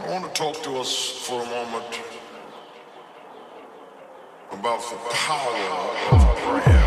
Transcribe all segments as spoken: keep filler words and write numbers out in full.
I want to talk to us for a moment about the power of prayer.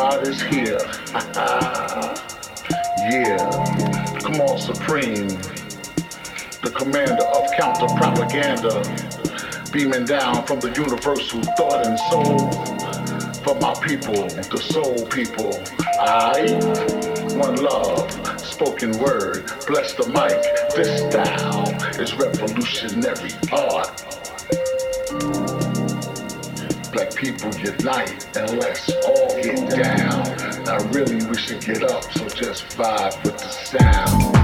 God is here. Yeah. Come on, Supreme. The commander of counter-propaganda, beaming down from the universal thought and soul. For my people, the soul people. I, one love, spoken word, bless the mic. This style is revolutionary art. Black people unite and let's all get down. Now really we should get up, so just vibe with the sound.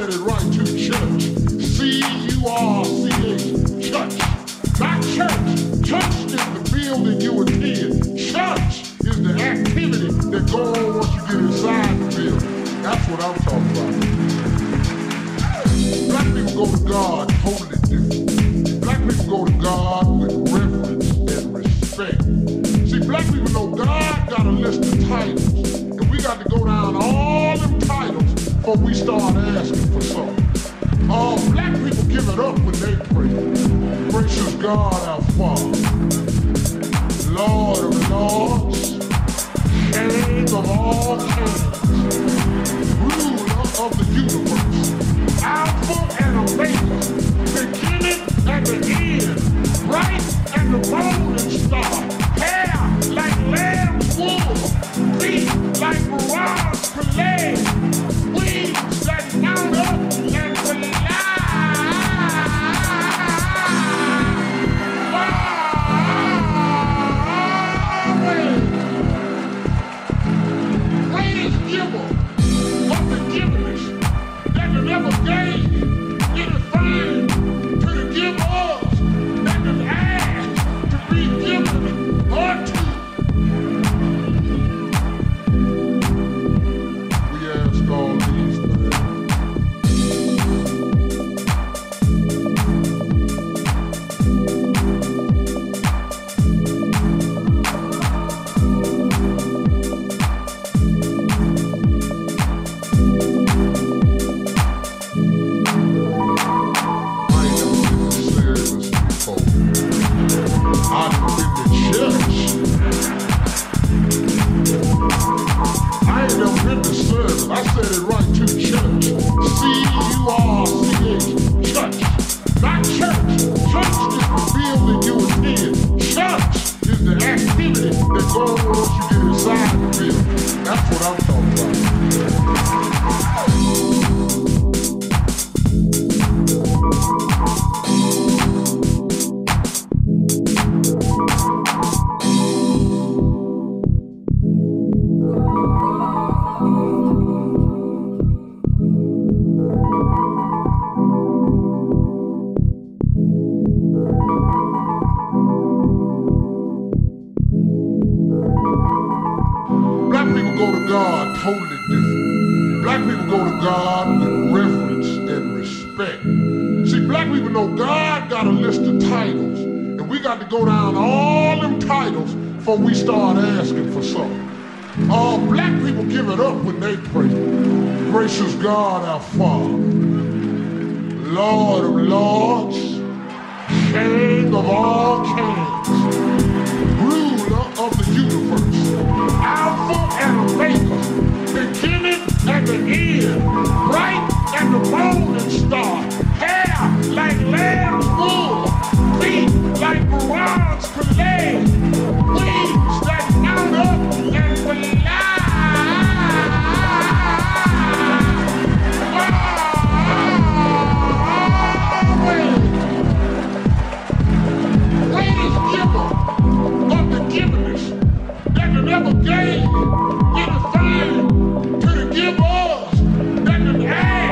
said it right to church. C U R C H, church. Not church. Church is the building you attend. Church is the activity that goes on once you get inside the building. That's what I'm talking about. Black people go to God totally different. Black people go to God with reverence and respect. See, black people know God got a list of titles, and we got to go down all them titles before we start asking for something. Uh, black people give it up when they pray. Gracious God, our Father, Lord of Lords, King of all kings, ruler of the universe, Alpha and Omega, beginning and the end, right and the wrong and star, hair like lamb's wool, feet like mirage parade. Gave anything to give us that can add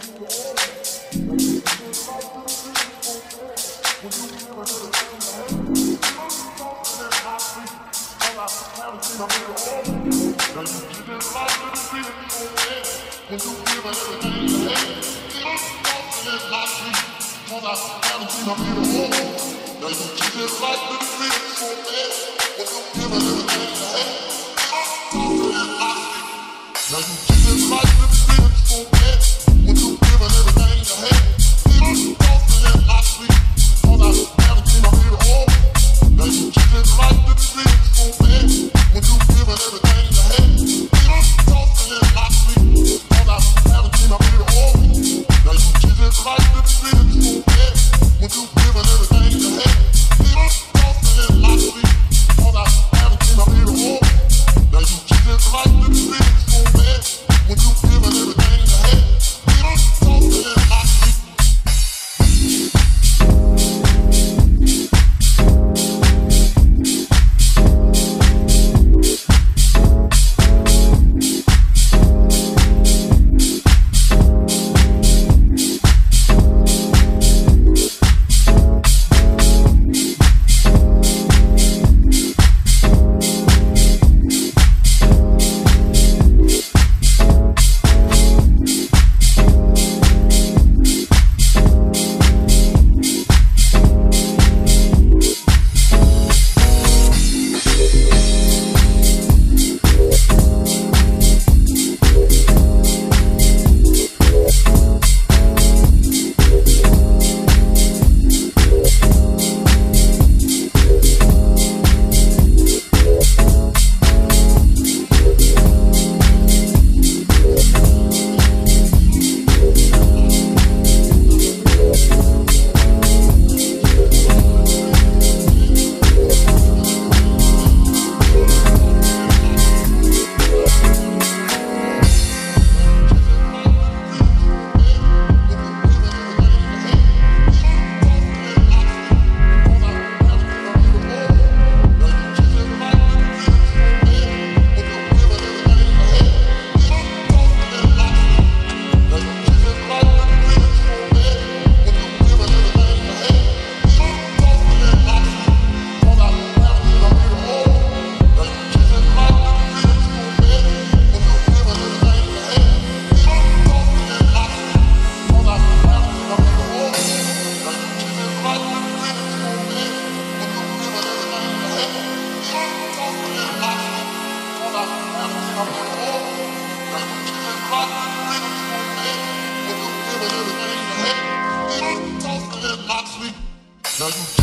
Now you